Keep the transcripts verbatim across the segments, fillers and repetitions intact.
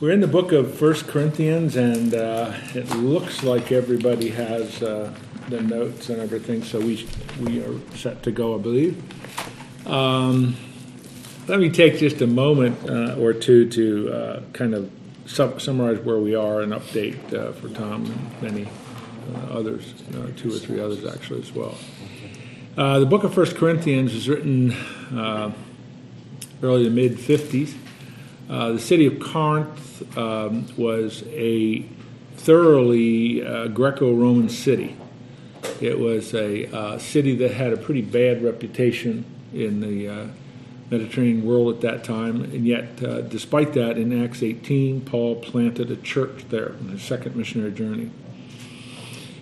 We're in the book of First Corinthians, and uh, it looks like everybody has uh, the notes and everything, so we we are set to go, I believe. Um, let me take just a moment uh, or two to uh, kind of sub- summarize where we are and update uh, for Tom and many uh, others, you know, two or three others actually as well. Uh, the book of First Corinthians is written uh, early to mid fifties. Uh, the city of Corinth um, was a thoroughly uh, Greco-Roman city. It was a uh, city that had a pretty bad reputation in the uh, Mediterranean world at that time, and yet, uh, despite that, in Acts eighteen, Paul planted a church there on his second missionary journey.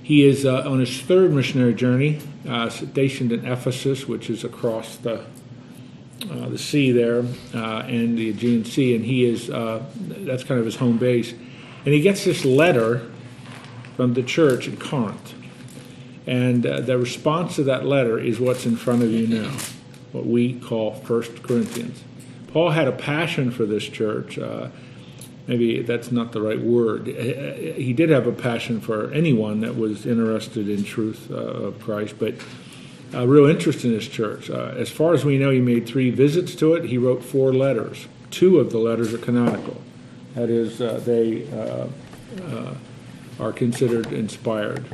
He is uh, on his third missionary journey, uh, stationed in Ephesus, which is across the Uh, the sea there uh, and the Aegean Sea, and he is uh, that's kind of his home base, and he gets this letter from the church in Corinth, and uh, the response to that letter is what's in front of you now, what we call First Corinthians. Paul had a passion for this church. Uh, maybe that's not the right word. He did have a passion for anyone that was interested in truth uh, of Christ, but a real interest in this church. Uh, as far as we know, he made three visits to it. He wrote four letters. Two of the letters are canonical. That is, uh, they uh, uh, are considered inspired.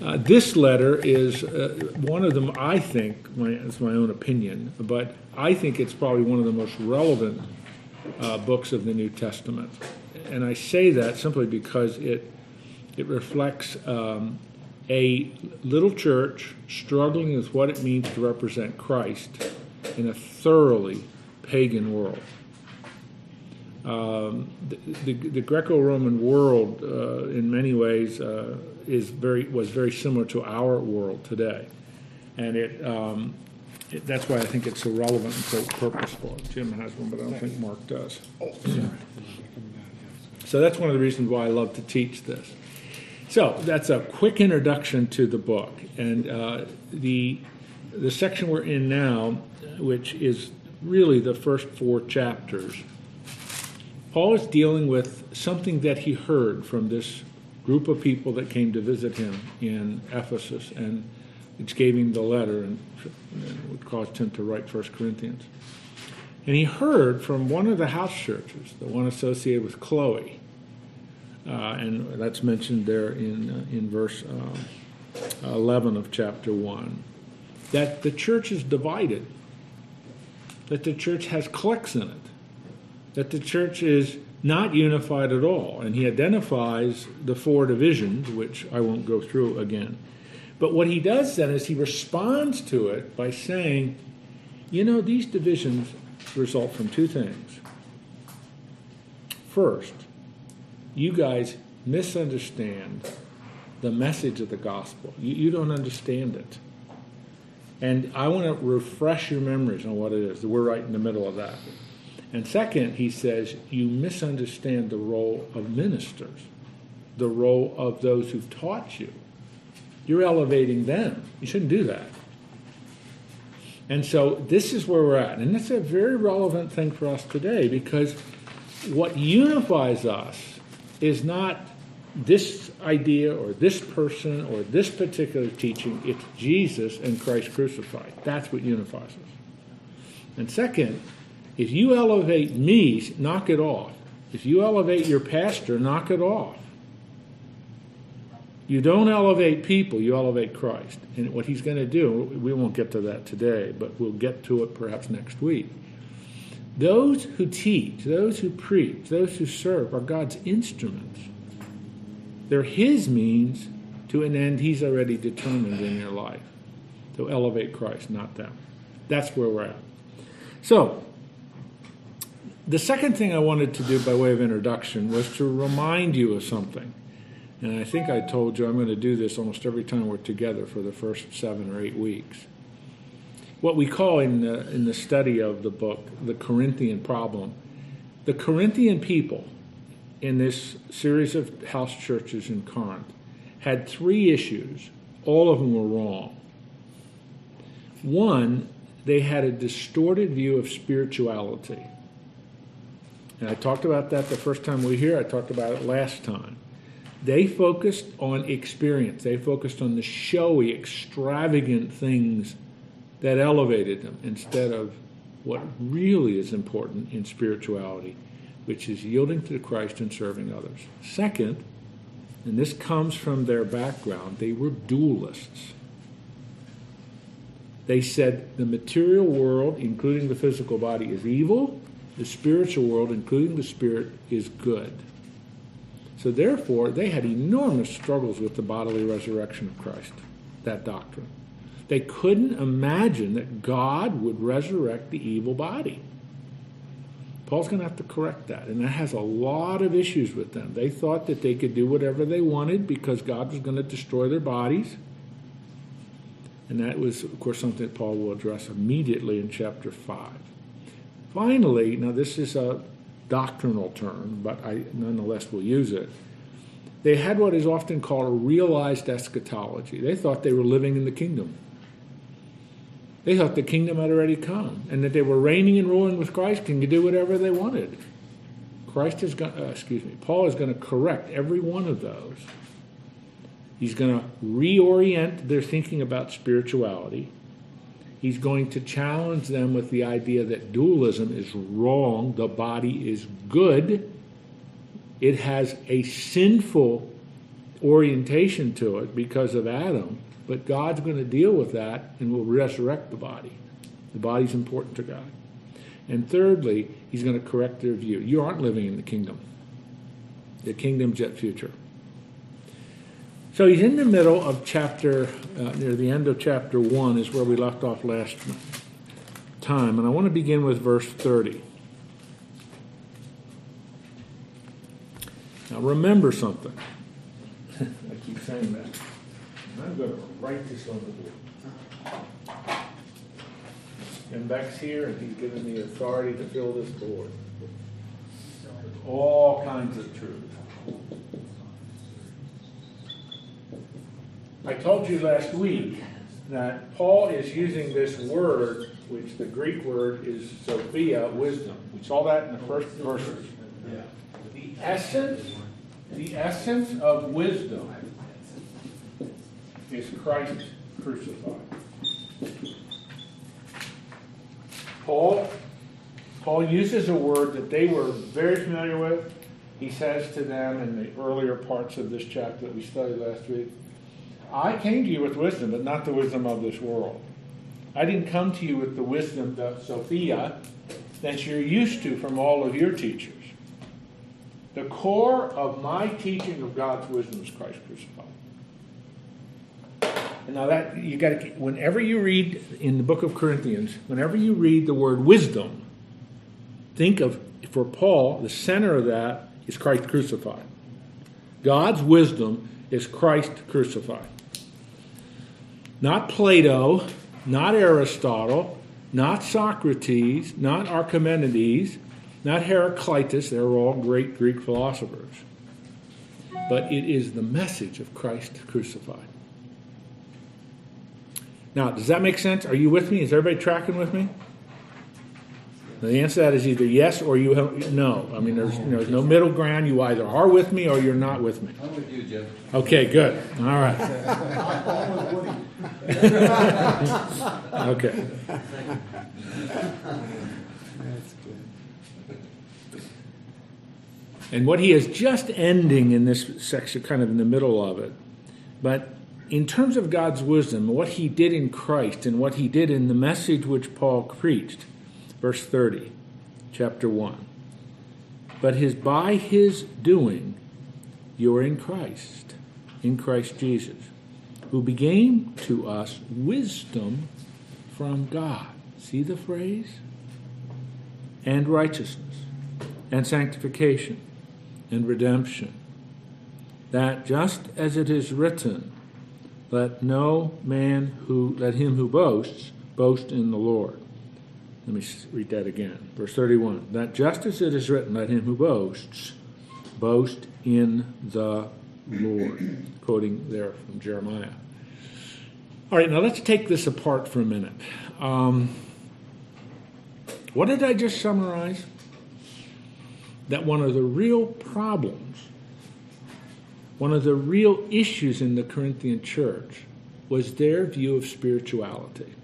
Uh, this letter is uh, one of them, I think, my, it's my own opinion, but I think it's probably one of the most relevant uh, books of the New Testament. And I say that simply because it, it reflects Um, a little church struggling with what it means to represent Christ in a thoroughly pagan world. Um, the, the, the Greco-Roman world, uh, in many ways, uh, is very was very similar to our world today, and it, um, it that's why I think it's so relevant and so purposeful. Jim has one, but I don't think Mark does. Oh, sorry. So that's one of the reasons why I love to teach this. So that's a quick introduction to the book, and uh, the the section we're in now, which is really the first four chapters, Paul is dealing with something that he heard from this group of people that came to visit him in Ephesus, and which gave him the letter and, and caused him to write First Corinthians. And he heard from one of the house churches, the one associated with Chloe. Uh, and that's mentioned there in uh, in verse uh, eleven of chapter one, that the church is divided, that the church has cliques in it, that the church is not unified at all. And he identifies the four divisions, which I won't go through again. But what he does then is he responds to it by saying, you know, these divisions result from two things. First, you guys misunderstand the message of the gospel. You, you don't understand it. And I want to refresh your memories on what it is. We're right in the middle of that. And second, he says, you misunderstand the role of ministers, the role of those who've taught you. You're elevating them. You shouldn't do that. And so this is where we're at. And that's a very relevant thing for us today, because what unifies us is not this idea or this person or this particular teaching. It's Jesus and Christ crucified. That's what unifies us. And second, if you elevate me, knock it off. If you elevate your pastor, knock it off. You don't elevate people, you elevate Christ. And what he's going to do, we won't get to that today, but we'll get to it perhaps next week. Those who teach, those who preach, those who serve are God's instruments. They're his means to an end he's already determined in your life. So elevate Christ, not them. That's where we're at. So, the second thing I wanted to do by way of introduction was to remind you of something. And I think I told you I'm going to do this almost every time we're together for the first seven or eight weeks. What we call in the, in the study of the book, the Corinthian problem. The Corinthian people in this series of house churches in Corinth had three issues, all of them were wrong. One, they had a distorted view of spirituality. And I talked about that the first time we were here. I talked about it last time. They focused on experience. They focused on the showy, extravagant things that elevated them instead of what really is important in spirituality, which is yielding to Christ and serving others. Second, and this comes from their background, they were dualists. They said the material world, including the physical body, is evil. The spiritual world, including the spirit, is good. So therefore, they had enormous struggles with the bodily resurrection of Christ, that doctrine. They couldn't imagine that God would resurrect the evil body. Paul's going to have to correct that, and that has a lot of issues with them. They thought that they could do whatever they wanted because God was going to destroy their bodies. And that was, of course, something that Paul will address immediately in chapter five. Finally, now this is a doctrinal term, but I nonetheless will use it. They had what is often called a realized eschatology. They thought they were living in the kingdom. They thought the kingdom had already come, and that they were reigning and ruling with Christ and could do whatever they wanted. Christ is going, uh, excuse me, Paul is going to correct every one of those. He's going to reorient their thinking about spirituality. He's going to challenge them with the idea that dualism is wrong. The body is good. It has a sinful orientation to it because of Adam, but God's going to deal with that and will resurrect the body. The body's important to God. And thirdly, he's going to correct their view. You aren't living in the kingdom. The kingdom's yet future. So he's in the middle of chapter, uh, near the end of chapter one is where we left off last time. And I want to begin with verse thirty. Now remember something. I keep saying that. And I'm going to write this on the board. And Beck's here, and he's given me authority to fill this board with all kinds of truth. I told you last week that Paul is using this word, which the Greek word is Sophia, wisdom. We saw that in the first verses. The essence, the essence of wisdom is Christ crucified. Paul, Paul uses a word that they were very familiar with. He says to them in the earlier parts of this chapter that we studied last week, I came to you with wisdom, but not the wisdom of this world. I didn't come to you with the wisdom, the Sophia, that you're used to from all of your teachers. The core of my teaching of God's wisdom is Christ crucified. And now that you got to, whenever you read in the book of Corinthians, whenever you read the word wisdom, think of, for Paul, the center of that is Christ crucified. God's wisdom is Christ crucified. Not Plato, not Aristotle, not Socrates, not Archimedes, not Heraclitus. They're all great Greek philosophers. But it is the message of Christ crucified. Now, does that make sense? Are you with me? Is everybody tracking with me? Now, the answer to that is either yes or you have, no. I mean, there's, you know, there's no middle ground. You either are with me or you're not with me. I'm with you, Jim. Okay, good. All right. Okay. That's good. And what he is just ending in this section, kind of in the middle of it, but in terms of God's wisdom, what he did in Christ and what he did in the message which Paul preached, verse thirty, chapter one. But his by his doing, you're in Christ, in Christ Jesus, who became to us wisdom from God. See the phrase? And righteousness, and sanctification, and redemption. That just as it is written, let no man who, let him who boasts, boast in the Lord. Let me read that again. Verse thirty-one. That just as it is written, let him who boasts, boast in the Lord. Quoting there from Jeremiah. All right, now let's take this apart for a minute. Um, what did I just summarize? that one of the real problems, one of the real issues in the Corinthian church was their view of spirituality.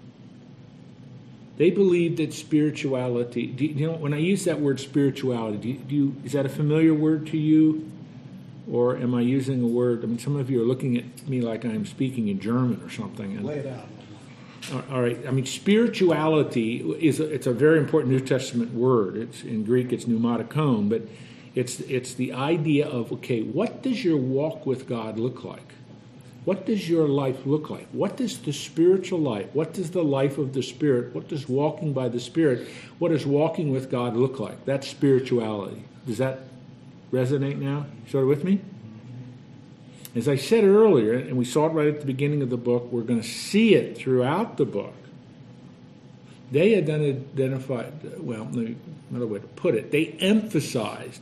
They believed that spirituality, do you, you know, when I use that word spirituality, do you, do you, is that a familiar word to you? Or am I using a word, I mean, some of you are looking at me like I'm speaking in German or something. And, lay it out. All right, I mean, spirituality is a, it's a very important New Testament word. It's in Greek, it's pneumatikon, but it's it's the idea of, okay, what does your walk with God look like? What does your life look like? What does the spiritual life, what does the life of the Spirit, what does walking by the Spirit, what does walking with God look like? That's spirituality. Does that resonate now? Sort of with me? As I said earlier, and we saw it right at the beginning of the book, we're going to see it throughout the book. They identified, well, another way to put it, they emphasized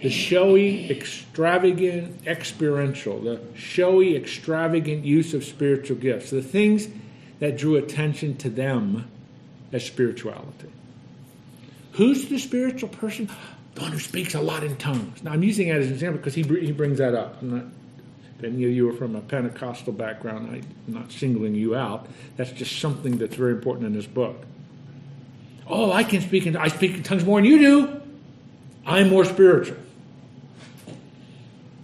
the showy, extravagant, experiential, the showy, extravagant use of spiritual gifts, the things that drew attention to them as spirituality. Who's the spiritual person? The one who speaks a lot in tongues. Now, I'm using that as an example because he, he brings that up. I'm not, if any of you are from a Pentecostal background, I'm not singling you out. That's just something that's very important in this book. Oh, I can speak in I speak in tongues more than you do. I'm more spiritual.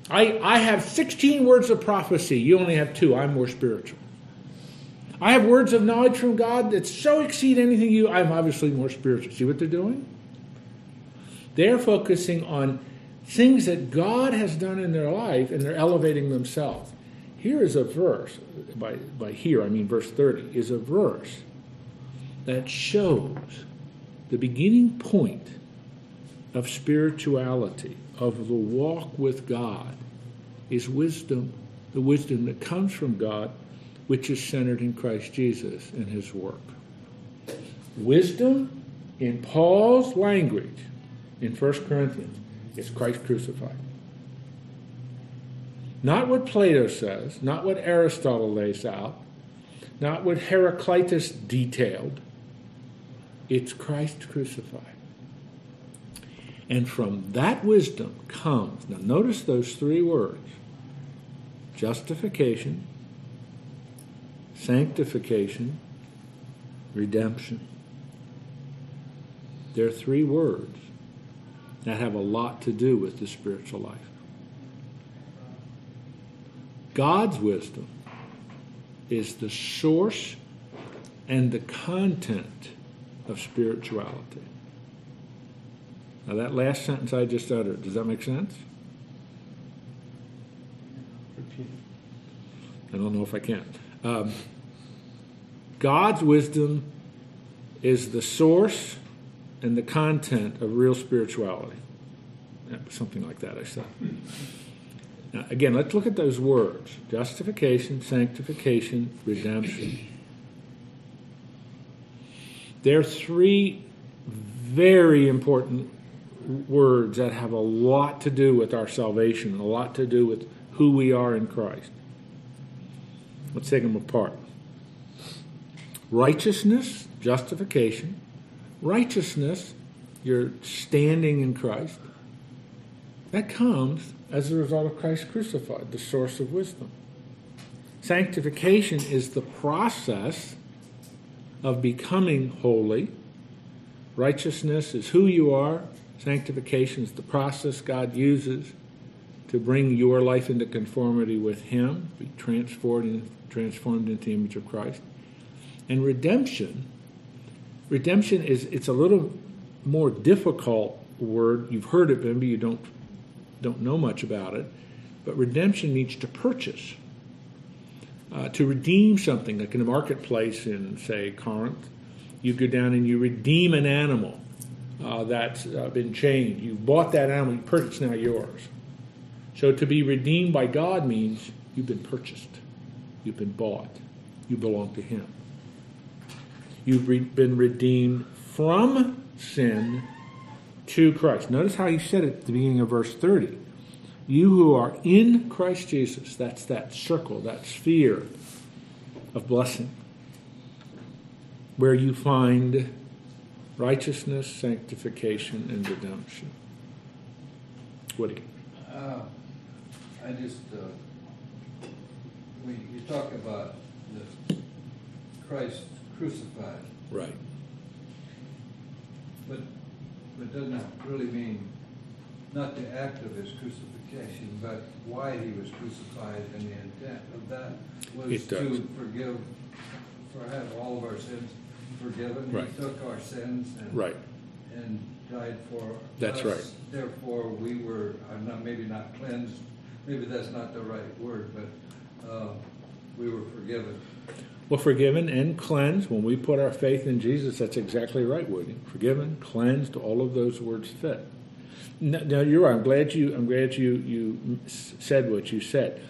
I, I have sixteen words of prophecy. You only have two. I'm more spiritual. I have words of knowledge from God that so exceed anything you. I'm obviously more spiritual. See what they're doing? They're focusing on things that God has done in their life, and they're elevating themselves. Here is a verse, by, by here I mean verse thirty, is a verse that shows the beginning point of spirituality, of the walk with God, is wisdom, the wisdom that comes from God, which is centered in Christ Jesus and his work. Wisdom, in Paul's language, in First Corinthians, it's Christ crucified. Not what Plato says, not what Aristotle lays out, not what Heraclitus detailed. It's Christ crucified. And from that wisdom comes, now notice those three words, justification, sanctification, redemption. There are three words that have a lot to do with the spiritual life. God's wisdom is the source and the content of spirituality. Now that last sentence I just uttered, does that make sense? Repeat. I don't know if I can. Um, God's wisdom is the source and the content of real spirituality. Something like that, I said. Now, again, let's look at those words. Justification, sanctification, redemption. They're three very important words that have a lot to do with our salvation, a lot to do with who we are in Christ. Let's take them apart. Righteousness, justification. Righteousness, your standing in Christ, that comes as a result of Christ crucified, the source of wisdom. Sanctification is the process of becoming holy. Righteousness is who you are. Sanctification is the process God uses to bring your life into conformity with Him, be transformed, transformed into the image of Christ. And redemption Redemption is, it's a little more difficult word. You've heard it, maybe you don't, don't know much about it. But redemption means to purchase, uh, to redeem something. Like in a marketplace in, say, Corinth, you go down and you redeem an animal uh, that's uh, been chained. You bought that animal, you purchased, now yours. So to be redeemed by God means you've been purchased. You've been bought. You belong to Him. You've been redeemed from sin to Christ. Notice how he said it at the beginning of verse thirty. You who are in Christ Jesus, that's that circle, that sphere of blessing, where you find righteousness, sanctification, and redemption. Woody. Uh, I just, uh, when you talk about the Christ crucified. Right. But it doesn't really mean not the act of his crucifixion, but why he was crucified, and the intent of that was to forgive, for have all of our sins forgiven. Right. He took our sins and, right. and died for that's us. Right. Therefore, we were I'm not, maybe not cleansed. Maybe that's not the right word, but uh, we were forgiven. Well, forgiven and cleansed. When we put our faith in Jesus, that's exactly right, Woody. Forgiven, cleansed, all of those words fit. No, no, you're right. I'm glad you. I'm glad you. You said what you said.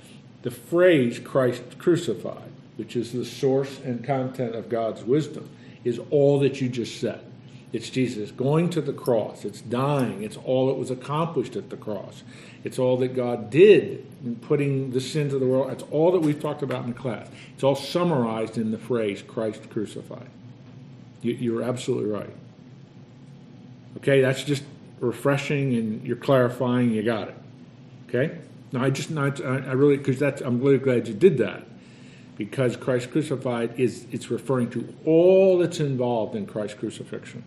The phrase "Christ crucified," which is the source and content of God's wisdom, is all that you just said. It's Jesus going to the cross. It's dying. It's all that was accomplished at the cross. It's all that God did in putting the sins of the world. It's all that we've talked about in class. It's all summarized in the phrase Christ crucified. You, you're absolutely right. Okay, that's just refreshing, and you're clarifying. You got it. Okay? Now, I just, not, I really, because that's, I'm really glad you did that, because Christ crucified is, it's referring to all that's involved in Christ's crucifixion.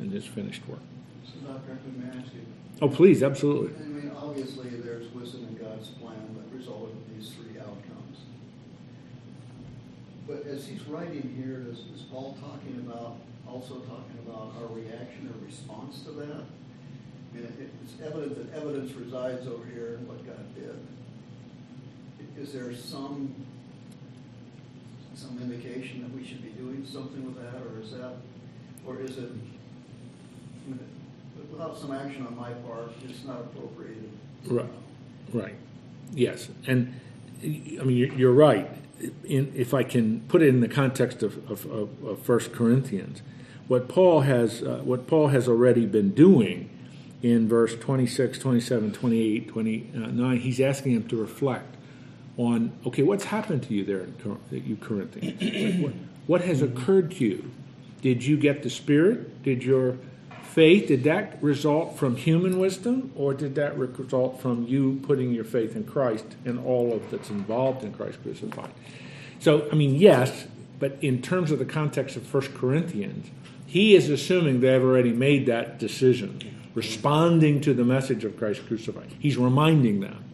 In his finished work. So, Doctor, can I ask you? Oh, please, absolutely. I mean, obviously, there's wisdom in God's plan that resulted in these three outcomes. But as he's writing here, is, is Paul talking about, also talking about our reaction or response to that? I mean, it, it's evident that evidence resides over here in what God did. Is there some some indication that we should be doing something with that, or is that, or is it? Without some action on my part, it's not appropriated. Right, right, yes, and I mean you're, you're right. In, if I can put it in the context of, of, of, of First Corinthians, what Paul has, uh, what Paul has already been doing in verse twenty-six, twenty-seven, twenty-eight, twenty-nine, he's asking him to reflect on, okay, what's happened to you there, in, you Corinthians? Like what, what has occurred to you? Did you get the Spirit? Did your faith, did that result from human wisdom, or did that result from you putting your faith in Christ and all of that's involved in Christ crucified? So, I mean, yes, but in terms of the context of First Corinthians, he is assuming they've already made that decision, responding to the message of Christ crucified. He's reminding them.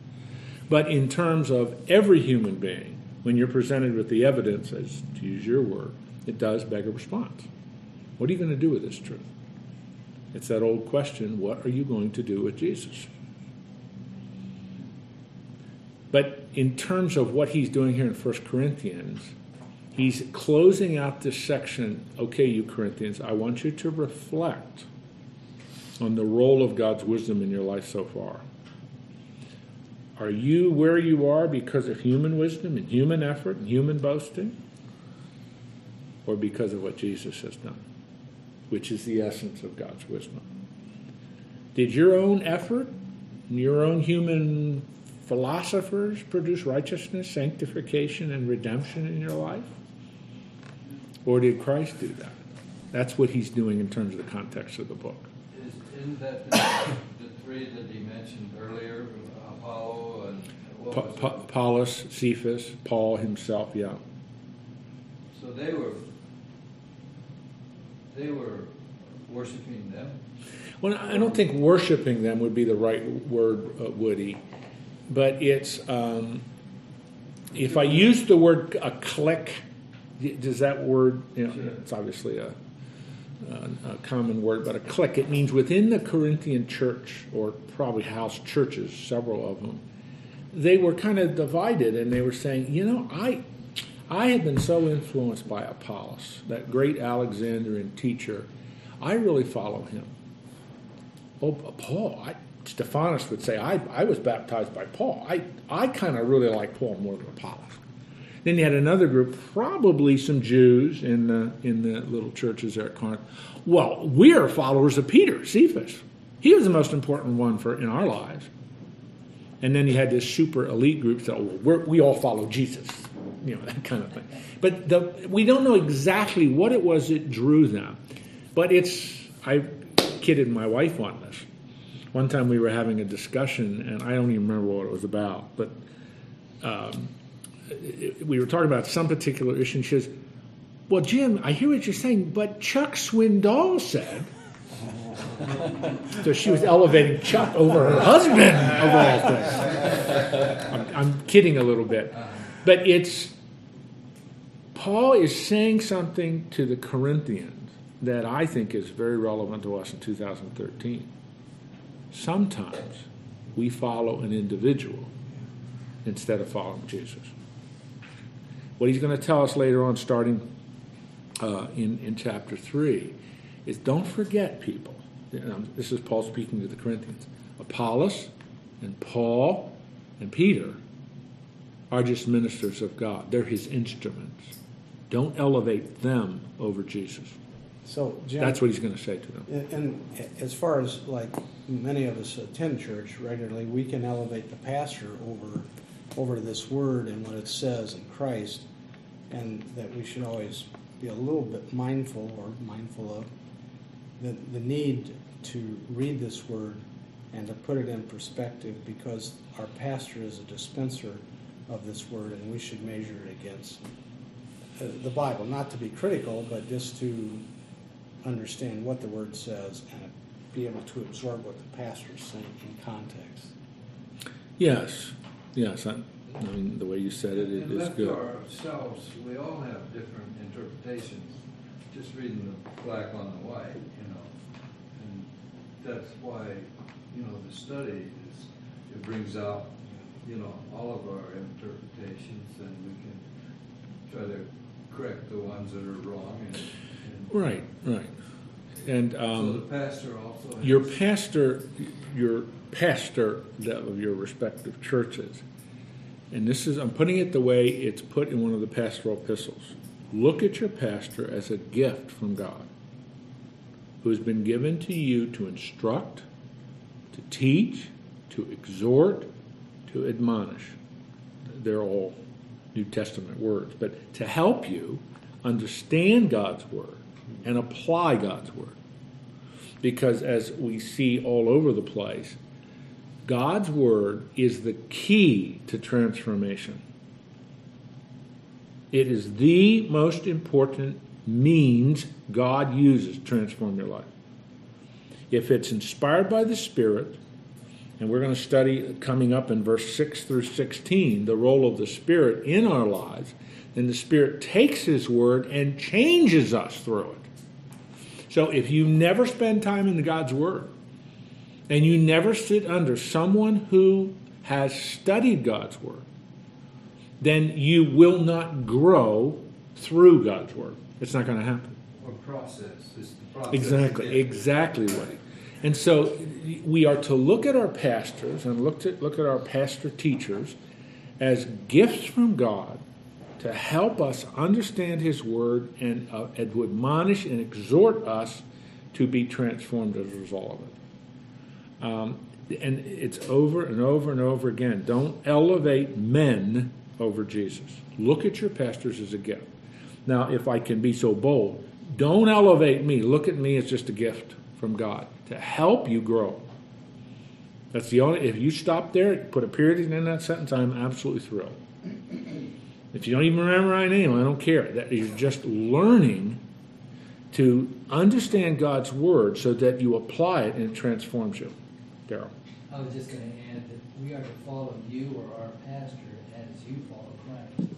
But in terms of every human being, when you're presented with the evidence, as to use your word, it does beg a response. What are you going to do with this truth? It's that old question, what are you going to do with Jesus? But in terms of what he's doing here in First Corinthians, he's closing out this section, okay, you Corinthians, I want you to reflect on the role of God's wisdom in your life so far. Are you where you are because of human wisdom and human effort and human boasting? Or because of what Jesus has done? Which is the essence of God's wisdom. Did your own effort and your own human philosophers produce righteousness, sanctification, and redemption in your life? Or did Christ do that? That's what he's doing in terms of the context of the book. Is, isn't that the, the three that he mentioned earlier? Apollo and... What pa- pa- Apollos, Cephas, Paul himself, yeah. So they were... They were worshiping them? Well, I don't think worshiping them would be the right word, uh, Woody. But it's, um, if I use the word a clique, does that word, you know, sure. It's obviously a, a, a common word, but a clique, it means within the Corinthian church, or probably house churches, several of them, they were kind of divided, and they were saying, you know, I... I had been so influenced by Apollos, that great Alexandrian teacher. I really follow him. Oh, Paul, I, Stephanus would say, I, I was baptized by Paul. I, I kind of really like Paul more than Apollos. Then you had another group, probably some Jews in the, in the little churches there at Corinth. Well, we are followers of Peter, Cephas. He was the most important one for in our lives. And then you had this super elite group that, well, we're, we all follow Jesus. You know, that kind of thing. But the, we don't know exactly what it was that drew them. But it's, I kidded my wife on this. one time we were having a discussion, and I don't even remember what it was about, but um, we were talking about some particular issue, and she says, well, Jim, I hear what you're saying, but Chuck Swindoll said. So she was elevating Chuck over her husband, of all things. I'm, I'm kidding a little bit. But it's, Paul is saying something to the Corinthians that I think is very relevant to us in two thousand thirteen. Sometimes we follow an individual instead of following Jesus. What he's going to tell us later on, starting uh, in, in chapter three, is don't forget people. This is Paul speaking to the Corinthians. Apollos and Paul and Peter are just ministers of God. They're his instruments. Don't elevate them over Jesus. So Jim, that's what he's going to say to them. And, and as far as, like, many of us attend church regularly, we can elevate the pastor over over this word and what it says in Christ, and that we should always be a little bit mindful or mindful of the, the need to read this word and to put it in perspective, because our pastor is a dispenser of this word, and we should measure it against the Bible, not to be critical, but just to understand what the word says and be able to absorb what the pastor is saying in context. Yes. Yes, I, I mean, the way you said it, it and is good. Ourselves, we all have different interpretations. Just reading the black on the white, you know, and that's why, you know, the study is, it brings out, you know, all of our interpretations, and we can try to correct the ones that are wrong. And, and right, right, and um, so the pastor also. Your has pastor, your. pastor of your respective churches. And this is, I'm putting it the way it's put in one of the pastoral epistles. Look at your pastor as a gift from God, who has been given to you to instruct, to teach, to exhort, to admonish. They're all New Testament words, but to help you understand God's word and apply God's word. Because as we see all over the place, God's word is the key to transformation. It is the most important means God uses to transform your life. If it's inspired by the Spirit, and we're going to study coming up in verse six through sixteen, the role of the Spirit in our lives, then the Spirit takes His word and changes us through it. So if you never spend time in God's word, and you never sit under someone who has studied God's word, then you will not grow through God's word. It's not going to happen. Or process. It's the process. Exactly. Exactly right. And so we are to look at our pastors and look, to, look at our pastor teachers as gifts from God to help us understand His word and, uh, and to admonish and exhort us to be transformed as a result of it. Um, and it's over and over and over again. Don't elevate men over Jesus. Look at your pastors as a gift. Now, if I can be so bold, don't elevate me. Look at me as just a gift from God to help you grow. That's the only. If you stop there, put a period in that sentence, I'm absolutely thrilled. If you don't even remember my name, I don't care. That you're just learning to understand God's word so that you apply it and it transforms you. Darryl. I was just going to add that we are to follow you or our pastor as you follow Christ.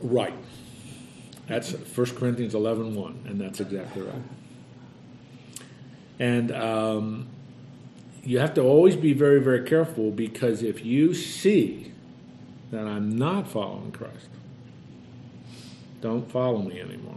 Right. That's First Corinthians eleven one, and that's exactly right. And um, you have to always be very, very careful, because if you see that I'm not following Christ, don't follow me anymore.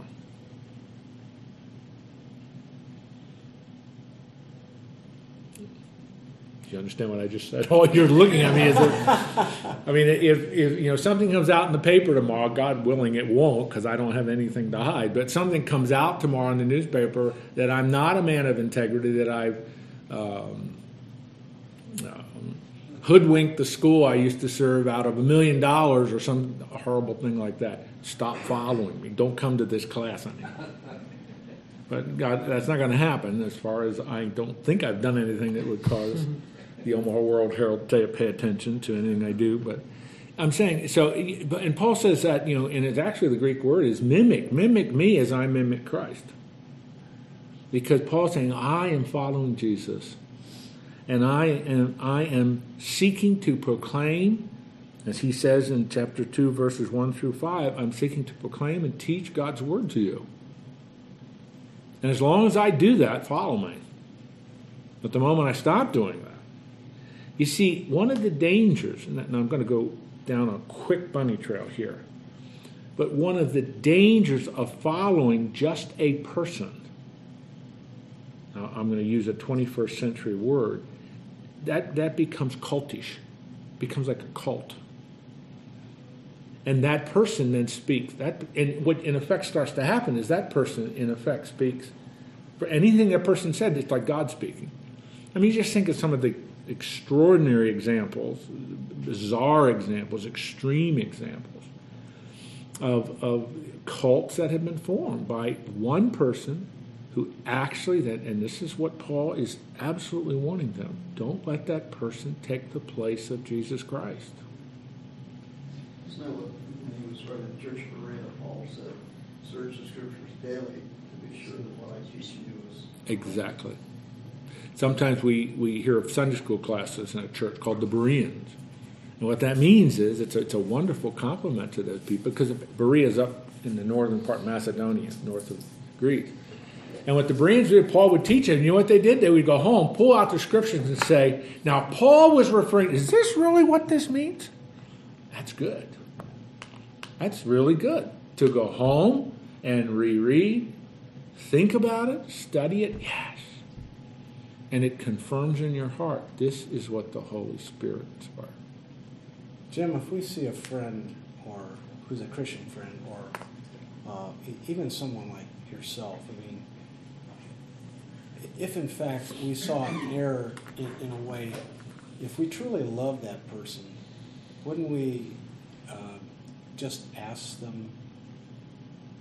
Do you understand what I just said? Oh, you're looking at me as if, I mean, if, if you know something comes out in the paper tomorrow, God willing it won't, because I don't have anything to hide, but something comes out tomorrow in the newspaper that I'm not a man of integrity, that I've um, um, hoodwinked the school I used to serve out of a million dollars or some horrible thing like that. Stop following me. Don't come to this class anymore. But God, that's not going to happen as far as I don't think I've done anything that would cause the Omaha World Herald to pay attention to anything I do. But I'm saying, so, and Paul says that, you know, and it's actually the Greek word is mimic, mimic me as I mimic Christ. Because Paul's saying, I am following Jesus, and I am, I am seeking to proclaim, as he says in chapter two, verses one through five, I'm seeking to proclaim and teach God's word to you. And as long as I do that, follow me. But the moment I stop doing that, you see, one of the dangers, and I'm going to go down a quick bunny trail here, but one of the dangers of following just a person, now I'm going to use a twenty-first century word, that, that becomes cultish, becomes like a cult. And that person then speaks. That, and what in effect starts to happen is that person in effect speaks. For anything that person said, it's like God speaking. I mean, you just think of some of the extraordinary examples, bizarre examples, extreme examples of, of cults that have been formed by one person who actually, that, and this is what Paul is absolutely warning them, don't let that person take the place of Jesus Christ. Isn't that what, when he was writing the Church of Berea, Paul said, search the Scriptures daily to be sure that what I teach you is... Exactly. Sometimes we, we hear of Sunday school classes in a church called the Bereans. And what that means is it's a, it's a wonderful compliment to those people, because Berea is up in the northern part of Macedonia, north of Greece. And what the Bereans did, Paul would teach them. You know what they did? They would go home, pull out the scriptures and say, now Paul was referring, is this really what this means? That's good. That's really good. To go home and reread, think about it, study it, yes. And it confirms in your heart, this is what the Holy Spirit inspired. Jim, if we see a friend or who's a Christian friend or uh, even someone like yourself, I mean, if in fact we saw an error in, in a way, if we truly love that person, wouldn't we uh, just ask them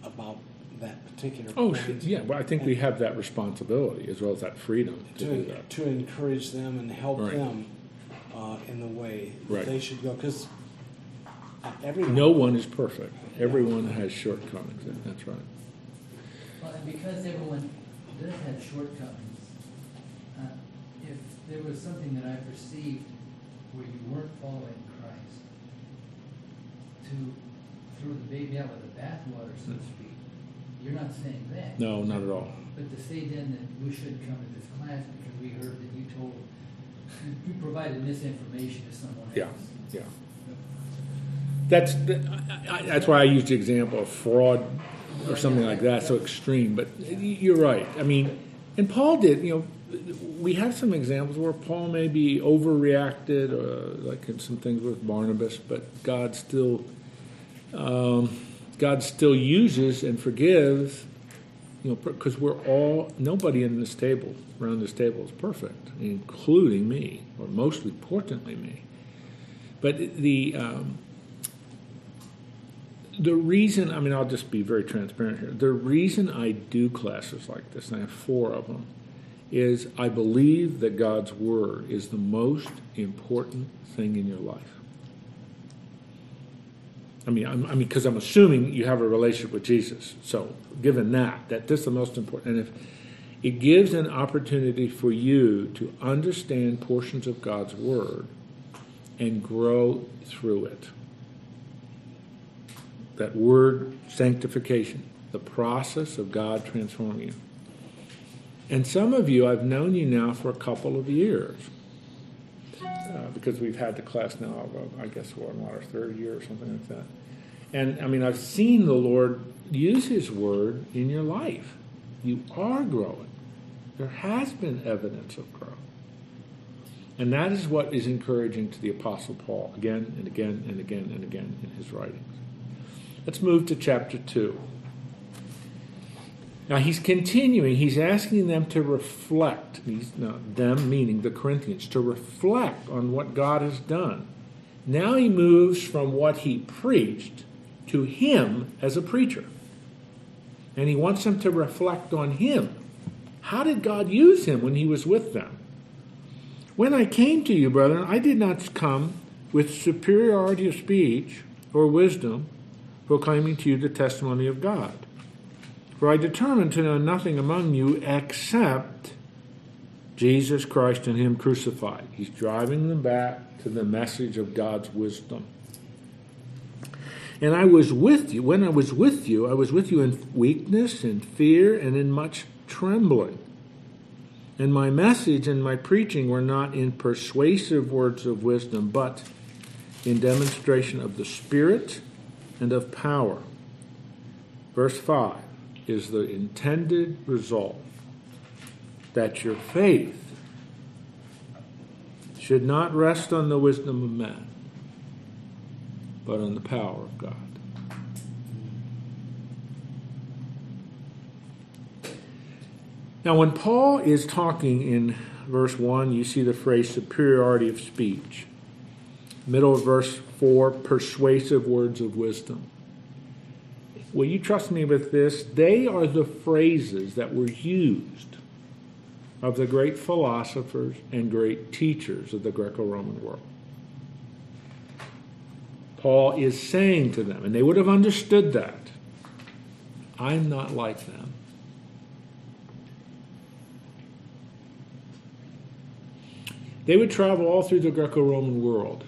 about that particular oh, point? Yeah, well, I think and we have that responsibility as well as that freedom to, to do that. To encourage them and help right. them uh, in the way right. that they should go. Because no one is perfect. Everyone has shortcomings. That's right. Well, and because everyone does have shortcomings, uh, if there was something that I perceived where you weren't following Christ, to throw the baby out with the bathwater, so to speak, you're not saying that. No, not at all. But to say then that we shouldn't come to this class because we heard that you told, you provided misinformation to someone else. Yeah, yeah. That's that's why I used the example of fraud or something like that, so extreme. But you're right. I mean, and Paul did, you know, we have some examples where Paul maybe overreacted, or like in some things with Barnabas, but God still, um, God still uses and forgives, you know, because we're all, nobody in this table, around this table is perfect, including me, or most importantly me. But the um, the reason, I mean, I'll just be very transparent here. The reason I do classes like this, and I have four of them, is I believe that God's Word is the most important thing in your life. I mean, I'm, I mean, because I'm assuming you have a relationship with Jesus. So given that, that this is the most important. And if it gives an opportunity for you to understand portions of God's Word and grow through it. That word sanctification, the process of God transforming you. And some of you, I've known you now for a couple of years, uh, because we've had the class now, I guess, what, well, our third year or something like that. And, I mean, I've seen the Lord use His Word in your life. You are growing. There has been evidence of growth. And that is what is encouraging to the Apostle Paul again and again and again and again in his writings. Let's move to chapter two. Now he's continuing, he's asking them to reflect, he's, no, them meaning the Corinthians, to reflect on what God has done. Now he moves from what he preached to him as a preacher. and he wants them to reflect on him. How did God use him when he was with them? When I came to you, brethren, I did not come with superiority of speech or wisdom, proclaiming to you the testimony of God. For I determined to know nothing among you except Jesus Christ and him crucified. He's driving them back to the message of God's wisdom. And I was with you, when I was with you, I was with you in weakness and fear and in much trembling. And my message and my preaching were not in persuasive words of wisdom, but in demonstration of the Spirit and of power. Verse five is the intended result, that your faith should not rest on the wisdom of man, but on the power of God. Now, when Paul is talking in verse one, you see the phrase superiority of speech. Middle of verse four, persuasive words of wisdom. Will you trust me with this? They are the phrases that were used of the great philosophers and great teachers of the Greco-Roman world. Paul is saying to them, and they would have understood that, I'm not like them. They would travel all through the Greco-Roman world,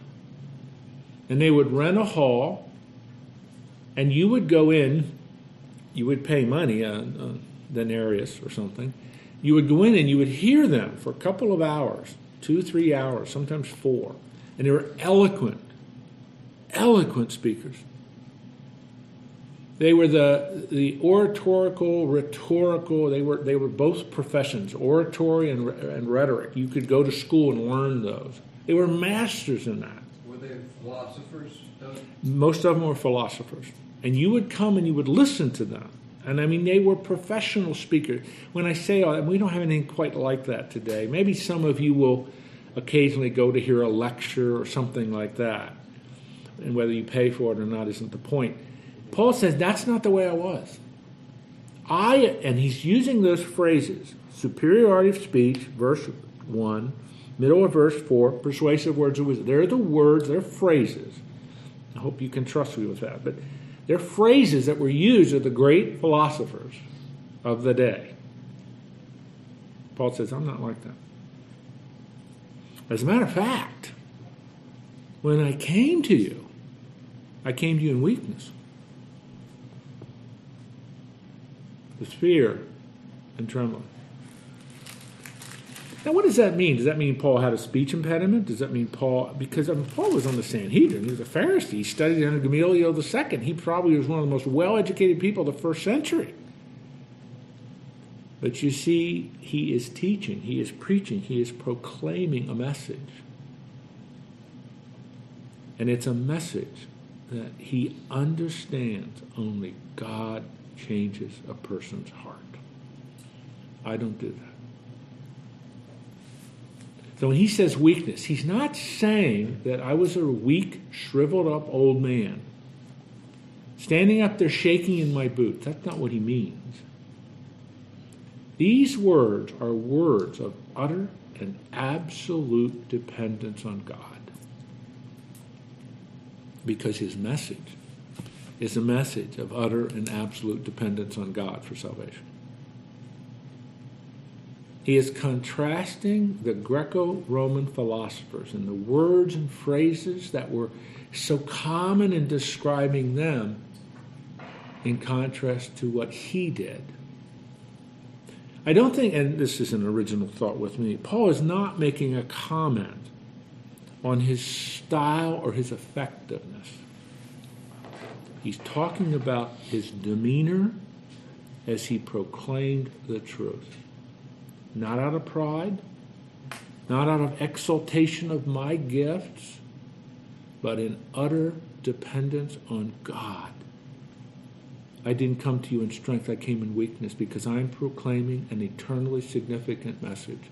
and they would rent a hall, and you would go in, you would pay money, a, a denarius or something, you would go in and you would hear them for a couple of hours, two, three hours, sometimes four, and they were eloquent, eloquent speakers. They were the, the oratorical, rhetorical, they were, they were both professions, oratory and, and rhetoric. You could go to school and learn those. They were masters in that. Were they philosophers? Most of them were philosophers. And you would come and you would listen to them. And I mean, they were professional speakers. When I say all that, we don't have anything quite like that today. Maybe some of you will occasionally go to hear a lecture or something like that. And whether you pay for it or not isn't the point. Paul says, that's not the way I was. I, and he's using those phrases, superiority of speech, verse one, middle of verse four, persuasive words of wisdom. They're the words, they're phrases. I hope you can trust me with that. But they're phrases that were used of the great philosophers of the day. Paul says, I'm not like them. As a matter of fact, when I came to you, I came to you in weakness, with fear and trembling. Now, what does that mean? Does that mean Paul had a speech impediment? Does that mean Paul... Because I mean, Paul was on the Sanhedrin. He was a Pharisee. He studied under Gamaliel the Second. He probably was one of the most well-educated people of the first century. But you see, he is teaching. He is preaching. He is proclaiming a message. And it's a message that he understands only God changes a person's heart. I don't do that. So when he says weakness, he's not saying that I was a weak, shriveled up old man standing up there shaking in my boots. That's not what he means. These words are words of utter and absolute dependence on God, because his message is a message of utter and absolute dependence on God for salvation. He is contrasting the Greco-Roman philosophers and the words and phrases that were so common in describing them in contrast to what he did. I don't think, and this is an original thought with me, Paul is not making a comment on his style or his effectiveness. He's talking about his demeanor as he proclaimed the truth. Not out of pride, not out of exaltation of my gifts, but in utter dependence on God. I didn't come to you in strength, I came in weakness, because I'm proclaiming an eternally significant message.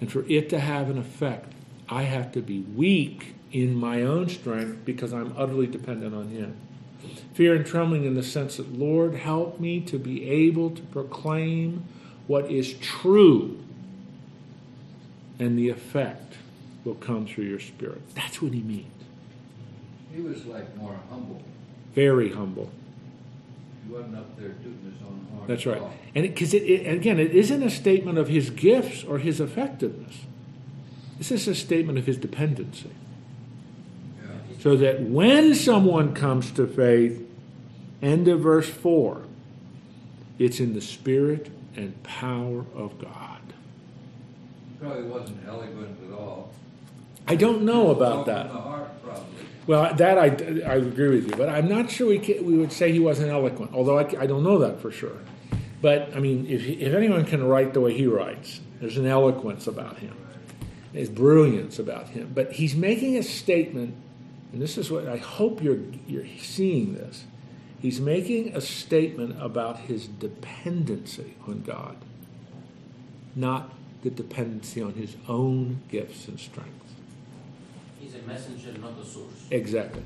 And for it to have an effect, I have to be weak in my own strength, because I'm utterly dependent on him. Fear and trembling in the sense that, Lord, help me to be able to proclaim what is true, and the effect will come through your Spirit. That's what he means. He was like more humble. Very humble. He wasn't up there doing his own hard. That's right. Talk. And because it, it, it, again, it isn't a statement of his gifts or his effectiveness. This is a statement of his dependency. Yeah. So that when someone comes to faith, end of verse four, it's in the Spirit and power of God. He probably wasn't eloquent at all. I don't know about that. The heart, well, that I, I agree with you, but I'm not sure we can, we would say he wasn't eloquent, although I, I don't know that for sure. But, I mean, if, if anyone can write the way he writes, there's an eloquence about him. There's brilliance about him. But he's making a statement, and this is what I hope you're, you're seeing this. He's making a statement about his dependency on God, not the dependency on his own gifts and strengths. He's a messenger, not a source. Exactly.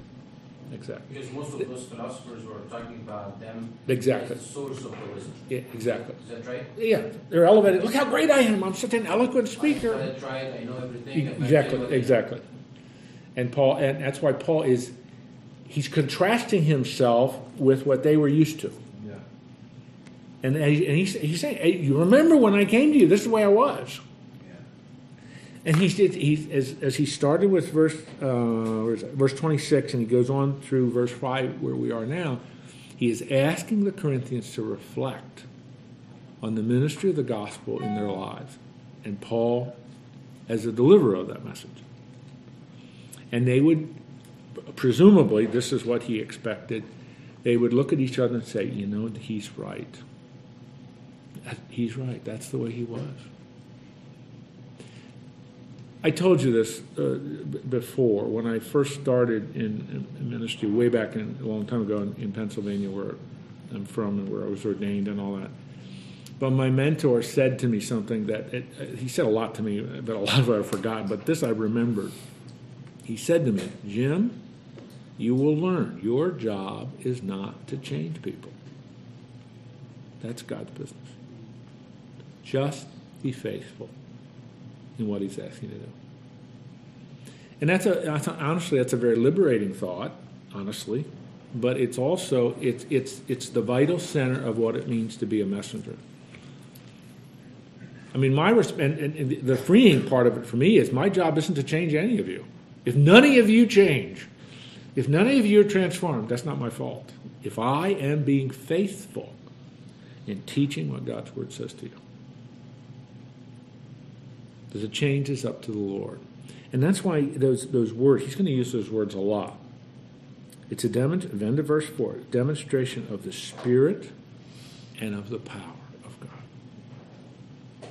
Exactly. Because most of those philosophers were talking about them exactly. as the source of the wisdom. Yeah, exactly. Is that right? Yeah. They're elevated. Look how great I am. I'm such an eloquent speaker. I tried. I know everything. Exactly. Exactly. And Paul, and that's why Paul is, he's contrasting himself with what they were used to. Yeah. And, and he's, he's saying, hey, you remember when I came to you, this is the way I was. And he did. He as as he started with verse uh, verse twenty-six, and he goes on through verse five, where we are now. He is asking the Corinthians to reflect on the ministry of the gospel in their lives, and Paul as the deliverer of that message. And they would, presumably, this is what he expected. They would look at each other and say, "You know, he's right. He's right. That's the way he was." I told you this uh, before when I first started in, in ministry way back in, a long time ago in, in Pennsylvania, where I'm from and where I was ordained and all that. But my mentor said to me something that it, he said a lot to me, but a lot of it I forgot. But this I remembered. He said to me, "Jim, you will learn. Your job is not to change people. That's God's business. Just be faithful in what he's asking you to do." And that's a, that's a honestly that's a very liberating thought, honestly, but it's also it's it's it's the vital center of what it means to be a messenger. I mean, my resp- and, and the freeing part of it for me is my job isn't to change any of you. If none of you change, if none of you are transformed, that's not my fault. If I am being faithful in teaching what God's word says to you. The change is up to the Lord. And that's why those those words, he's going to use those words a lot. It's a demonstration, end of verse four, demonstration of the Spirit and of the power of God.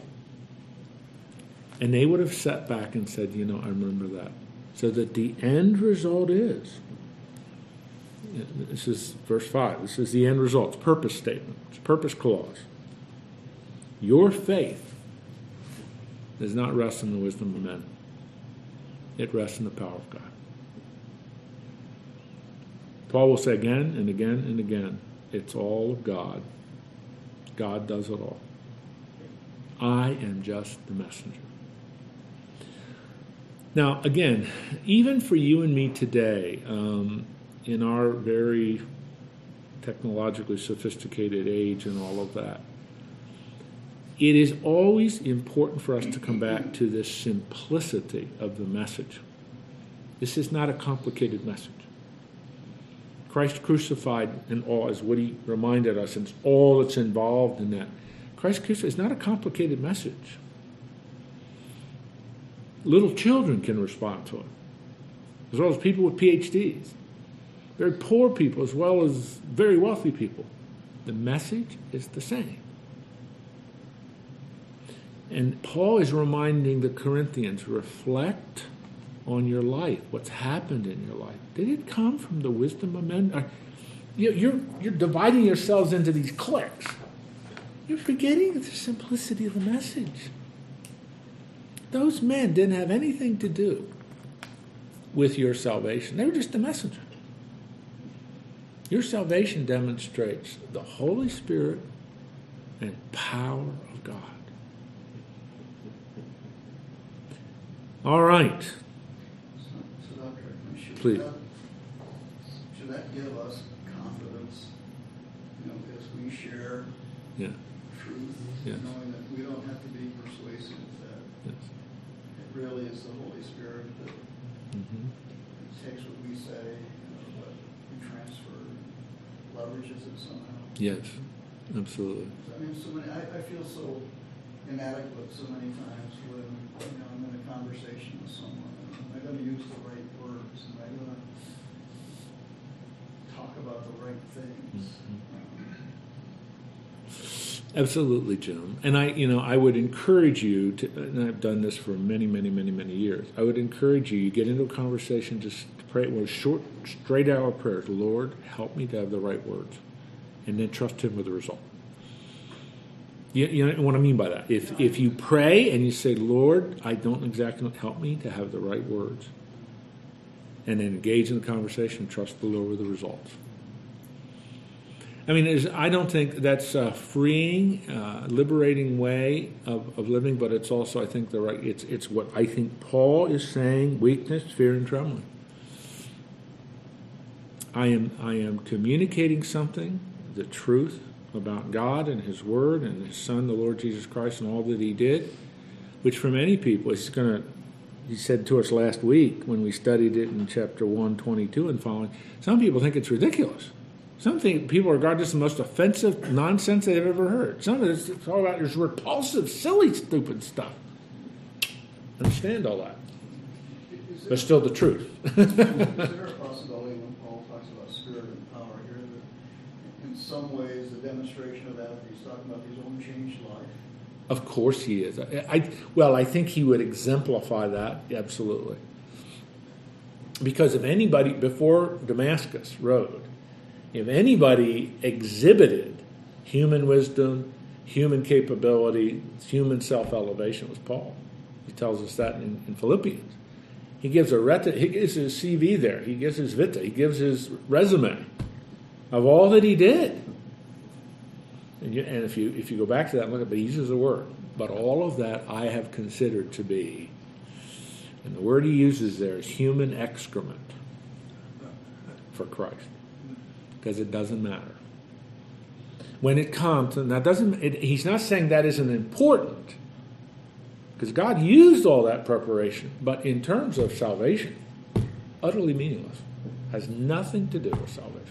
And they would have sat back and said, you know, I remember that. So that the end result is, this is verse five, this is the end result, it's purpose statement, it's purpose clause. Your faith does not rest in the wisdom of men. It rests in the power of God. Paul will say again and again and again, it's all of God. God does it all. I am just the messenger. Now, again, even for you and me today, um, in our very technologically sophisticated age and all of that, it is always important for us to come back to this simplicity of the message. This is not a complicated message. Christ crucified and all, as Woody reminded us, and all that's involved in that. Christ crucified is not a complicated message. Little children can respond to it, as well as people with P H Ds, very poor people as well as very wealthy people. The message is the same. And Paul is reminding the Corinthians, reflect on your life, what's happened in your life. Did it come from the wisdom of men? You're, you're dividing yourselves into these cliques. You're forgetting the simplicity of the message. Those men didn't have anything to do with your salvation. They were just the messenger. Your salvation demonstrates the Holy Spirit and power of God. All right. So, so Doctor, should Please. That, should that give us confidence, you know, as we share yeah. truth, yes. knowing that we don't have to be persuasive, that yes. it really is the Holy Spirit that mm-hmm. takes what we say, you know, what we transfer, leverages it somehow. Yes, absolutely. I mean, so many, I, I feel so inadequate so many times when, you know, I'm in a conversation with someone. Am I going to use the right words? Am I going to talk about the right things? Mm-hmm. um, Absolutely, Jim. And I, you know, I would encourage you to, and I've done this for many, many, many, many years. I would encourage you. You get into a conversation, just pray with short, straight hour prayers. Lord, help me to have the right words, and then trust Him with the result. You, you know what I mean by that? If if you pray and you say, Lord, I don't exactly help me to have the right words, and then engage in the conversation, trust the Lord with the results. I mean, I don't think that's a freeing, uh, liberating way of, of living, but it's also, I think, the right. It's it's what I think Paul is saying: weakness, fear, and trembling. I am I am communicating something, the truth about God and His Word and His Son, the Lord Jesus Christ, and all that He did, which for many people is going to, He said to us last week when we studied it in chapter one twenty-two and following, some people think it's ridiculous. Some think people regard this as the most offensive nonsense they've ever heard. Some of this it's all about this repulsive, silly, stupid stuff. Understand all that. Is there, but still the truth. Is there a possibility when Paul talks about spirit and power here that in some ways demonstration of that, he's talking about his own changed life? Of course he is. I, I, well, I think he would exemplify that, absolutely. Because if anybody, before Damascus Road, if anybody exhibited human wisdom, human capability, human self-elevation, it was Paul. He tells us that in, in Philippians. He gives a ret- he gives his C V there. He gives his vita. He gives his resume of all that he did. And, you, and if you if you go back to that and look at, but he uses the word. But all of that I have considered to be, and the word he uses there is human excrement for Christ, because it doesn't matter when it comes. And that doesn't. It, he's not saying that isn't important, because God used all that preparation. But in terms of salvation, utterly meaningless, has nothing to do with salvation.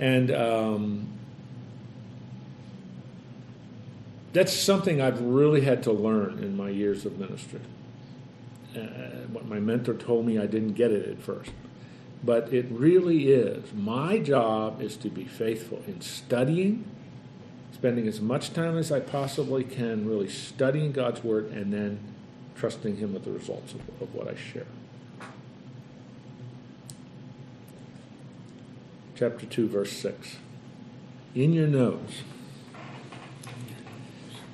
And um, that's something I've really had to learn in my years of ministry. Uh, what my mentor told me, I didn't get it at first. But it really is. My job is to be faithful in studying, spending as much time as I possibly can really studying God's Word, and then trusting Him with the results of, of what I share. Chapter two, verse six. In your notes,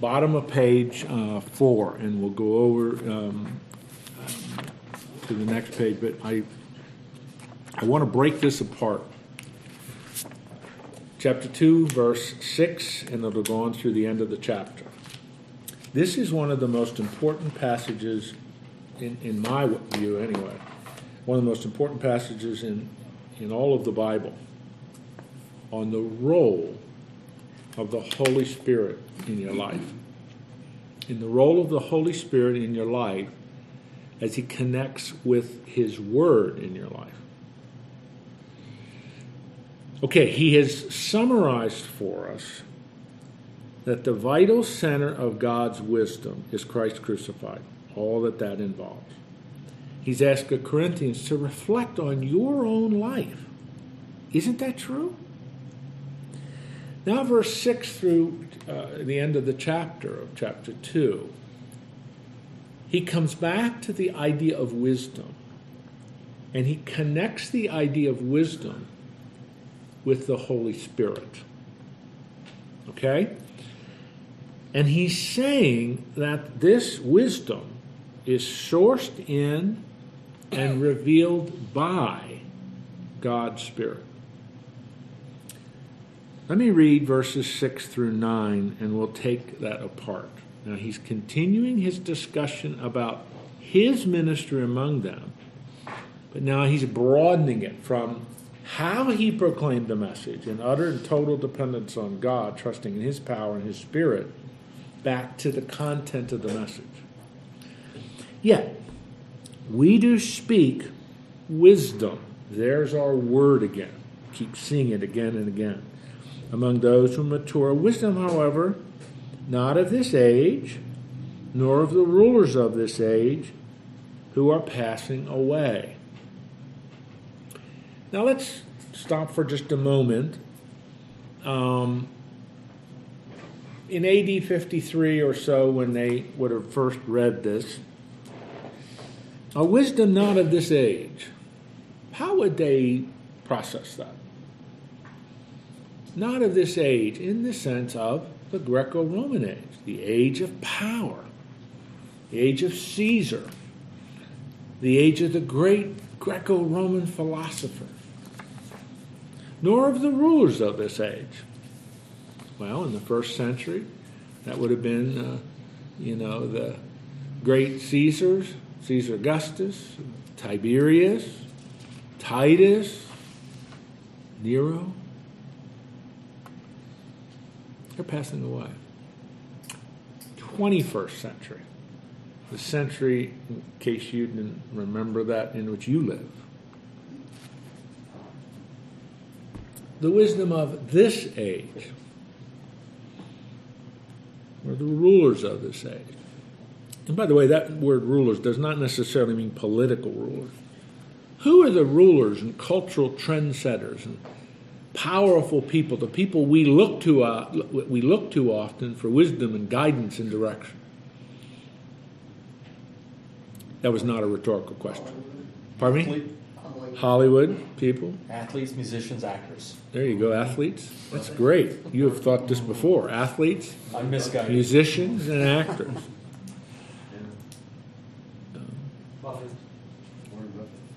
bottom of page uh, four, and we'll go over um, to the next page. But I, I want to break this apart. Chapter two, verse six, and it'll go on through the end of the chapter. This is one of the most important passages, in in my view, anyway. One of the most important passages in in all of the Bible, on the role of the Holy Spirit in your life. In the role of the Holy Spirit in your life as He connects with His Word in your life. Okay, he has summarized for us that the vital center of God's wisdom is Christ crucified, all that that involves. He's asked the Corinthians to reflect on your own life. Isn't that true? Now verse six through uh, the end of the chapter, of chapter two, he comes back to the idea of wisdom. And he connects the idea of wisdom with the Holy Spirit. Okay? And he's saying that this wisdom is sourced in and revealed by God's Spirit. Let me read verses six through nine, and we'll take that apart. Now, he's continuing his discussion about his ministry among them, but now he's broadening it from how he proclaimed the message in utter and total dependence on God, trusting in his power and his Spirit, back to the content of the message. Yet, we do speak wisdom. There's our word again. Keep seeing it again and again. Among those who mature wisdom, however, not of this age, nor of the rulers of this age, who are passing away. Now let's stop for just a moment. Um, in A D fifty-three or so, when they would have first read this, a wisdom not of this age, how would they process that? Not of this age, in the sense of the Greco-Roman age, the age of power, the age of Caesar, the age of the great Greco-Roman philosopher. Nor of the rulers of this age. Well, in the first century, that would have been, uh, you know, the great Caesars, Caesar Augustus, Tiberius, Titus, Nero. They're passing away. twenty-first century, the century, in case you didn't remember that, in which you live. The wisdom of this age, or the rulers of this age. And by the way, that word rulers does not necessarily mean political rulers. Who are the rulers and cultural trendsetters and powerful people, the people we look to uh, we look to often for wisdom and guidance and direction? That was not a rhetorical question. Pardon me? Hollywood. Hollywood people. Athletes, musicians, actors. There you go, athletes. That's great. You have thought this before. Athletes, I'm misguided. Musicians, and actors.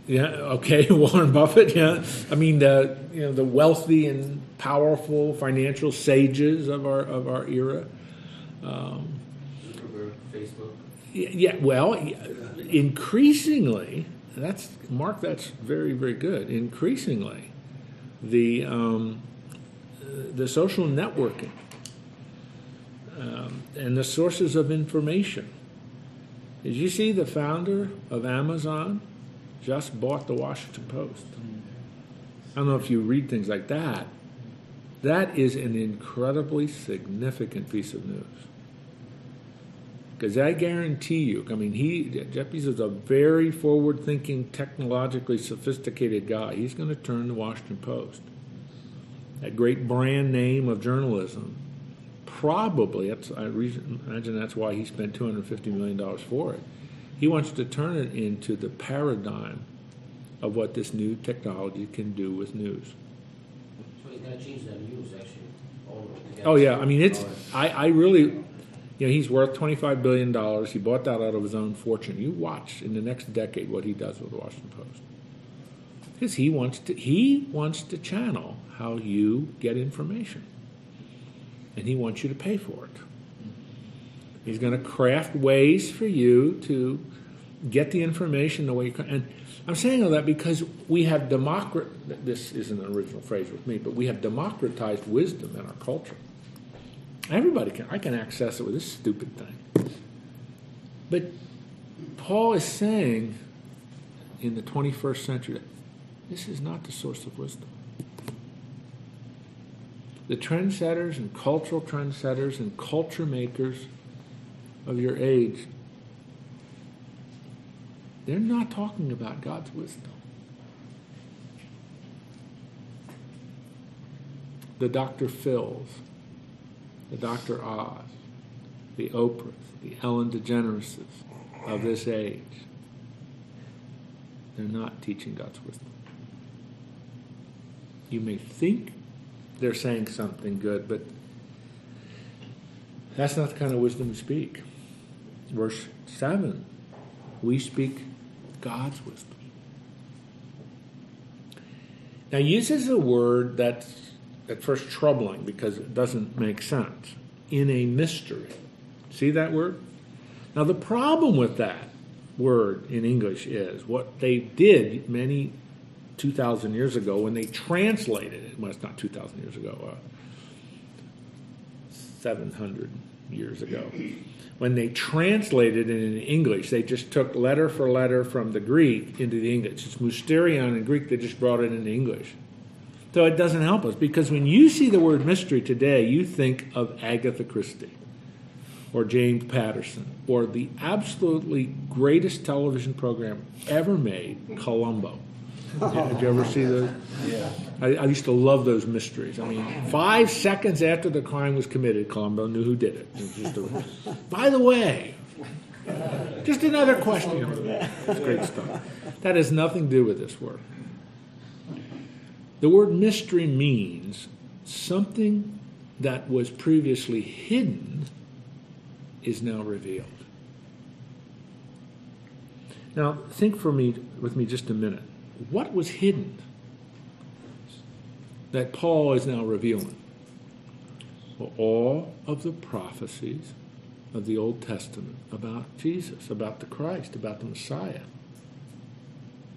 Yeah, okay, Warren Buffett, yeah. I mean, the, you know, the wealthy and powerful financial sages of our of our era. Um, Facebook. Yeah, yeah, well, increasingly, that's Mark, that's very, very good. Increasingly, the, um, the social networking um, and the sources of information. Did you see the founder of Amazon just bought the Washington Post? I don't know if you read things like that. That is an incredibly significant piece of news. Because I guarantee you, I mean, he, Jeff Bezos is a very forward-thinking, technologically sophisticated guy. He's going to turn the Washington Post, that great brand name of journalism. Probably, that's, I reason, imagine that's why he spent two hundred fifty million dollars for it. He wants to turn it into the paradigm of what this new technology can do with news. So he's going to change that news, actually. Oh, yeah. I mean, it's, I, I really, you know, he's worth twenty-five billion dollars. He bought that out of his own fortune. You watch in the next decade what he does with the Washington Post. Because he wants to, he wants to channel how you get information. And he wants you to pay for it. He's going to craft ways for you to get the information the way you can. And I'm saying all that because we have democratized, this isn't an original phrase with me, but we have democratized wisdom in our culture. Everybody can, I can access it with this stupid thing. But Paul is saying in the twenty-first century, that this is not the source of wisdom. The trendsetters and cultural trendsetters and culture makers of your age, they're not talking about God's wisdom. The Doctor Phil's, the Doctor Oz, the Oprah's, the Ellen DeGeneres's of this age, they're not teaching God's wisdom. You may think they're saying something good, but that's not the kind of wisdom we speak. Verse seven, we speak God's wisdom. Now, uses a word that's at first troubling because it doesn't make sense. In a mystery. See that word? Now, the problem with that word in English is what they did many two thousand years ago when they translated it. Well, it's not two thousand years ago. Uh, seven hundred years ago. When they translated it in English, they just took letter for letter from the Greek into the English. It's mysterion in Greek. They just brought it into English. So it doesn't help us, because when you see the word mystery today, you think of Agatha Christie or James Patterson or the absolutely greatest television program ever made, Columbo. Yeah, did you ever see those? Yeah. I, I used to love those mysteries. I mean, five seconds after the crime was committed, Columbo knew who did it. It was just a, by the way, just another question. It's great stuff. That has nothing to do with this word. The word mystery means something that was previously hidden is now revealed. Now, think for me with me just a minute. What was hidden that Paul is now revealing? Well, all of the prophecies of the Old Testament about Jesus, about the Christ, about the Messiah.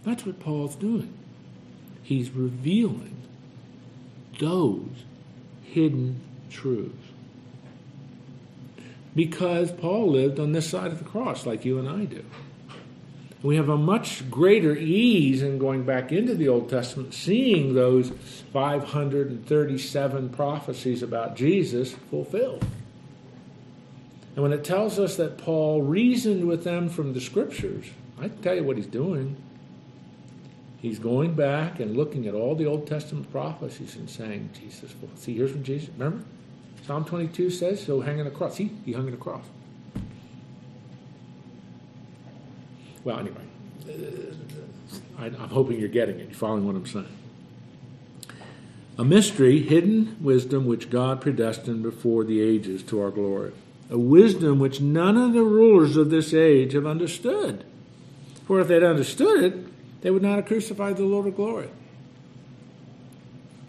That's what Paul's doing. He's revealing those hidden truths. Because Paul lived on this side of the cross like you and I do. We have a much greater ease in going back into the Old Testament, seeing those five hundred thirty-seven prophecies about Jesus fulfilled. And when it tells us that Paul reasoned with them from the Scriptures, I can tell you what he's doing. He's going back and looking at all the Old Testament prophecies and saying, Jesus, well, see, here's from Jesus. Remember? Psalm twenty-two says, so hanging on a cross. See, he hung on a cross. Well, anyway, I'm hoping you're getting it. You're following what I'm saying. A mystery, hidden wisdom which God predestined before the ages to our glory. A wisdom which none of the rulers of this age have understood. For if they'd understood it, they would not have crucified the Lord of glory.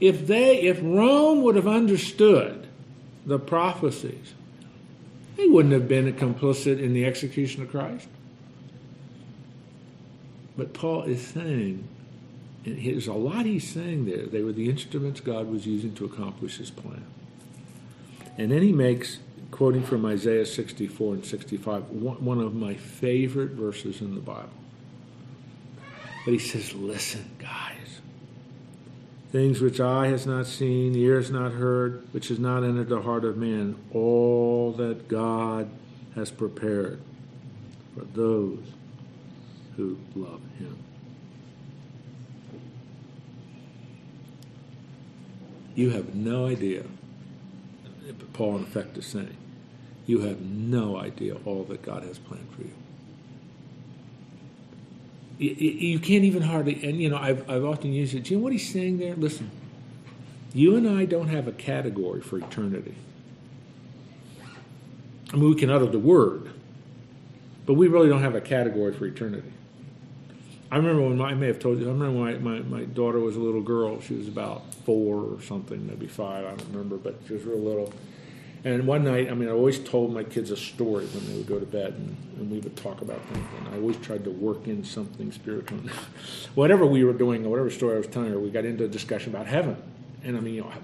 If they, if Rome would have understood the prophecies, they wouldn't have been complicit in the execution of Christ. But Paul is saying, and there's a lot he's saying there, they were the instruments God was using to accomplish his plan. And then he makes, quoting from Isaiah sixty-four and sixty-five, one of my favorite verses in the Bible. But he says, listen, guys, things which eye has not seen, the ear has not heard, which has not entered the heart of man, all that God has prepared for those who love him. You have no idea, Paul in effect is saying, you have no idea all that God has planned for you. You, you can't even hardly, and you know, I've, I've often used it, do you know what he's saying there? Listen, you and I don't have a category for eternity. I mean, we can utter the word, but we really don't have a category for eternity. I remember when my, I may have told you, I remember when my, my, my daughter was a little girl. She was about four or something, maybe five, I don't remember, but she was real little. And one night, I mean, I always told my kids a story when they would go to bed, and, and we would talk about things. And I always tried to work in something spiritual. Whatever we were doing, or whatever story I was telling her, we got into a discussion about heaven. And I mean, you know, how,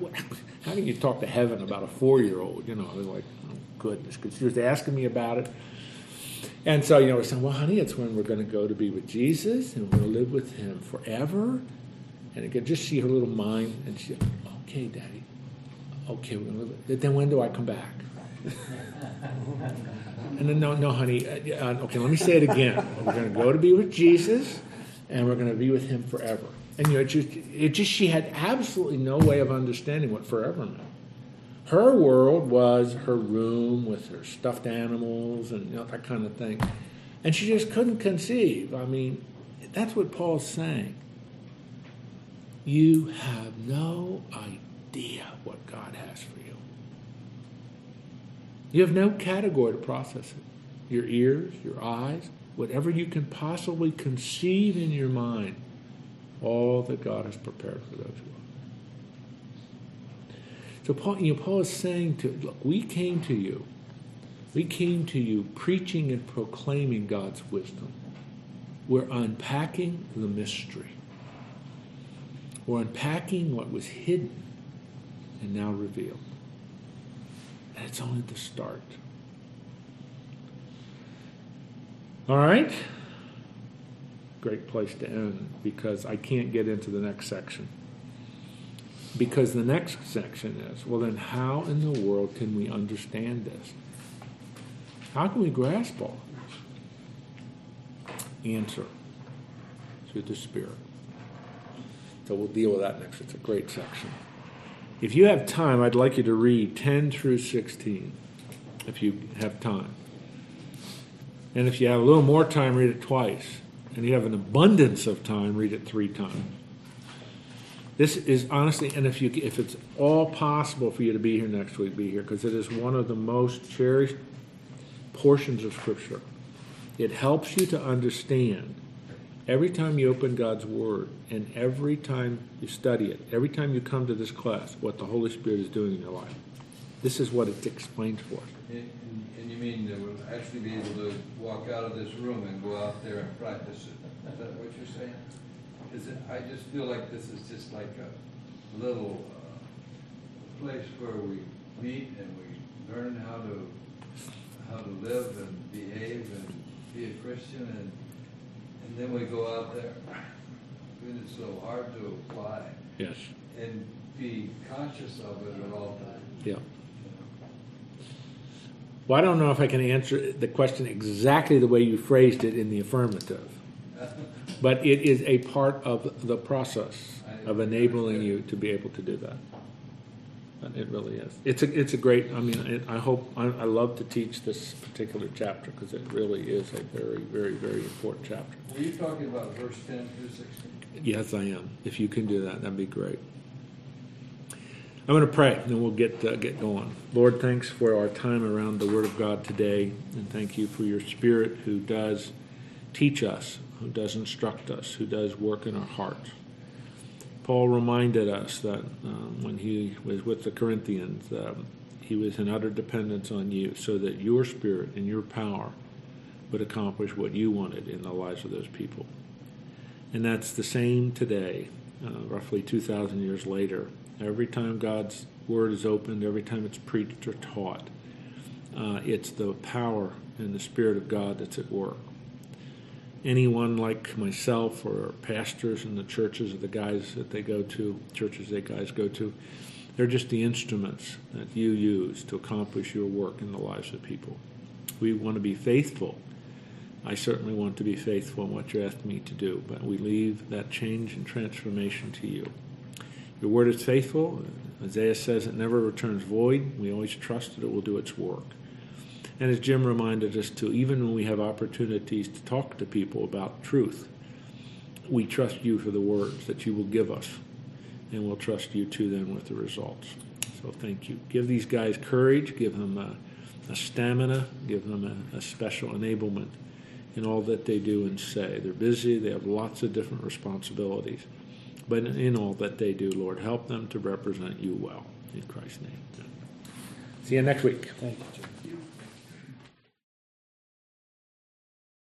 how can you talk to heaven about a four-year-old? You know, I was like, oh, goodness, because she was asking me about it. And so, you know, we're saying, well, honey, it's when we're going to go to be with Jesus, and we're going to live with him forever. And I could just see her little mind, and she's like, okay, Daddy, okay, we're going to live with. Then when do I come back? And then, no, no, honey, uh, okay, let me say it again. We're going to go to be with Jesus, and we're going to be with him forever. And, you know, it just, it just she had absolutely no way of understanding what forever meant. Her world was her room with her stuffed animals and, you know, that kind of thing. And she just couldn't conceive. I mean, that's what Paul's saying. You have no idea what God has for you. You have no category to process it. Your ears, your eyes, whatever you can possibly conceive in your mind, all that God has prepared for those who are. So Paul, you know, Paul is saying to, look, we came to you. We came to you preaching and proclaiming God's wisdom. We're unpacking the mystery. We're unpacking what was hidden and now revealed. And it's only the start. All right? Great place to end, because I can't get into the next section. Because the next section is, well, then how in the world can we understand this? How can we grasp all of this? Answer: through the Spirit. So we'll deal with that next. It's a great section. If you have time, I'd like you to read ten through sixteen, if you have time. And if you have a little more time, read it twice. And you have an abundance of time, read it three times. This is honestly, and if you, if it's all possible for you to be here next week, be here, because it is one of the most cherished portions of Scripture. It helps you to understand every time you open God's Word and every time you study it, every time you come to this class, what the Holy Spirit is doing in your life. This is what it explains for us. And, and you mean that we'll actually be able to walk out of this room and go out there and practice it? Is that what you're saying? Is it, I just feel like this is just like a little uh, place where we meet and we learn how to how to live and behave and be a Christian, and and then we go out there. And it's so hard to apply. Yes. And be conscious of it at all times. Yeah. Well, I don't know if I can answer the question exactly the way you phrased it in the affirmative. But it is a part of the process of enabling you to be able to do that. It really is. It's a, it's a great, I mean, it, I hope, I, I love to teach this particular chapter because it really is a very, very, very important chapter. Were you talking about verse ten through sixteen? Yes, I am. If you can do that, that'd be great. I'm going to pray, and then we'll get uh, get going. Lord, thanks for our time around the Word of God today, and thank you for your Spirit who does teach us, who does instruct us, who does work in our hearts. Paul reminded us that um, when he was with the Corinthians, um, he was in utter dependence on you so that your Spirit and your power would accomplish what you wanted in the lives of those people. And that's the same today, uh, roughly two thousand years later. Every time God's Word is opened, every time it's preached or taught, uh, it's the power and the Spirit of God that's at work. Anyone like myself or pastors in the churches or the guys that they go to, churches they guys go to, they're just the instruments that you use to accomplish your work in the lives of people. We want to be faithful. I certainly want to be faithful in what you asked me to do, but we leave that change and transformation to you. Your Word is faithful. Isaiah says it never returns void. We always trust that it will do its work. And as Jim reminded us too, even when we have opportunities to talk to people about truth, we trust you for the words that you will give us, and we'll trust you too then with the results. So thank you. Give these guys courage. Give them a, a stamina. Give them a, a special enablement in all that they do and say. They're busy. They have lots of different responsibilities. But in all that they do, Lord, help them to represent you well. In Christ's name. See you next week. Thank you.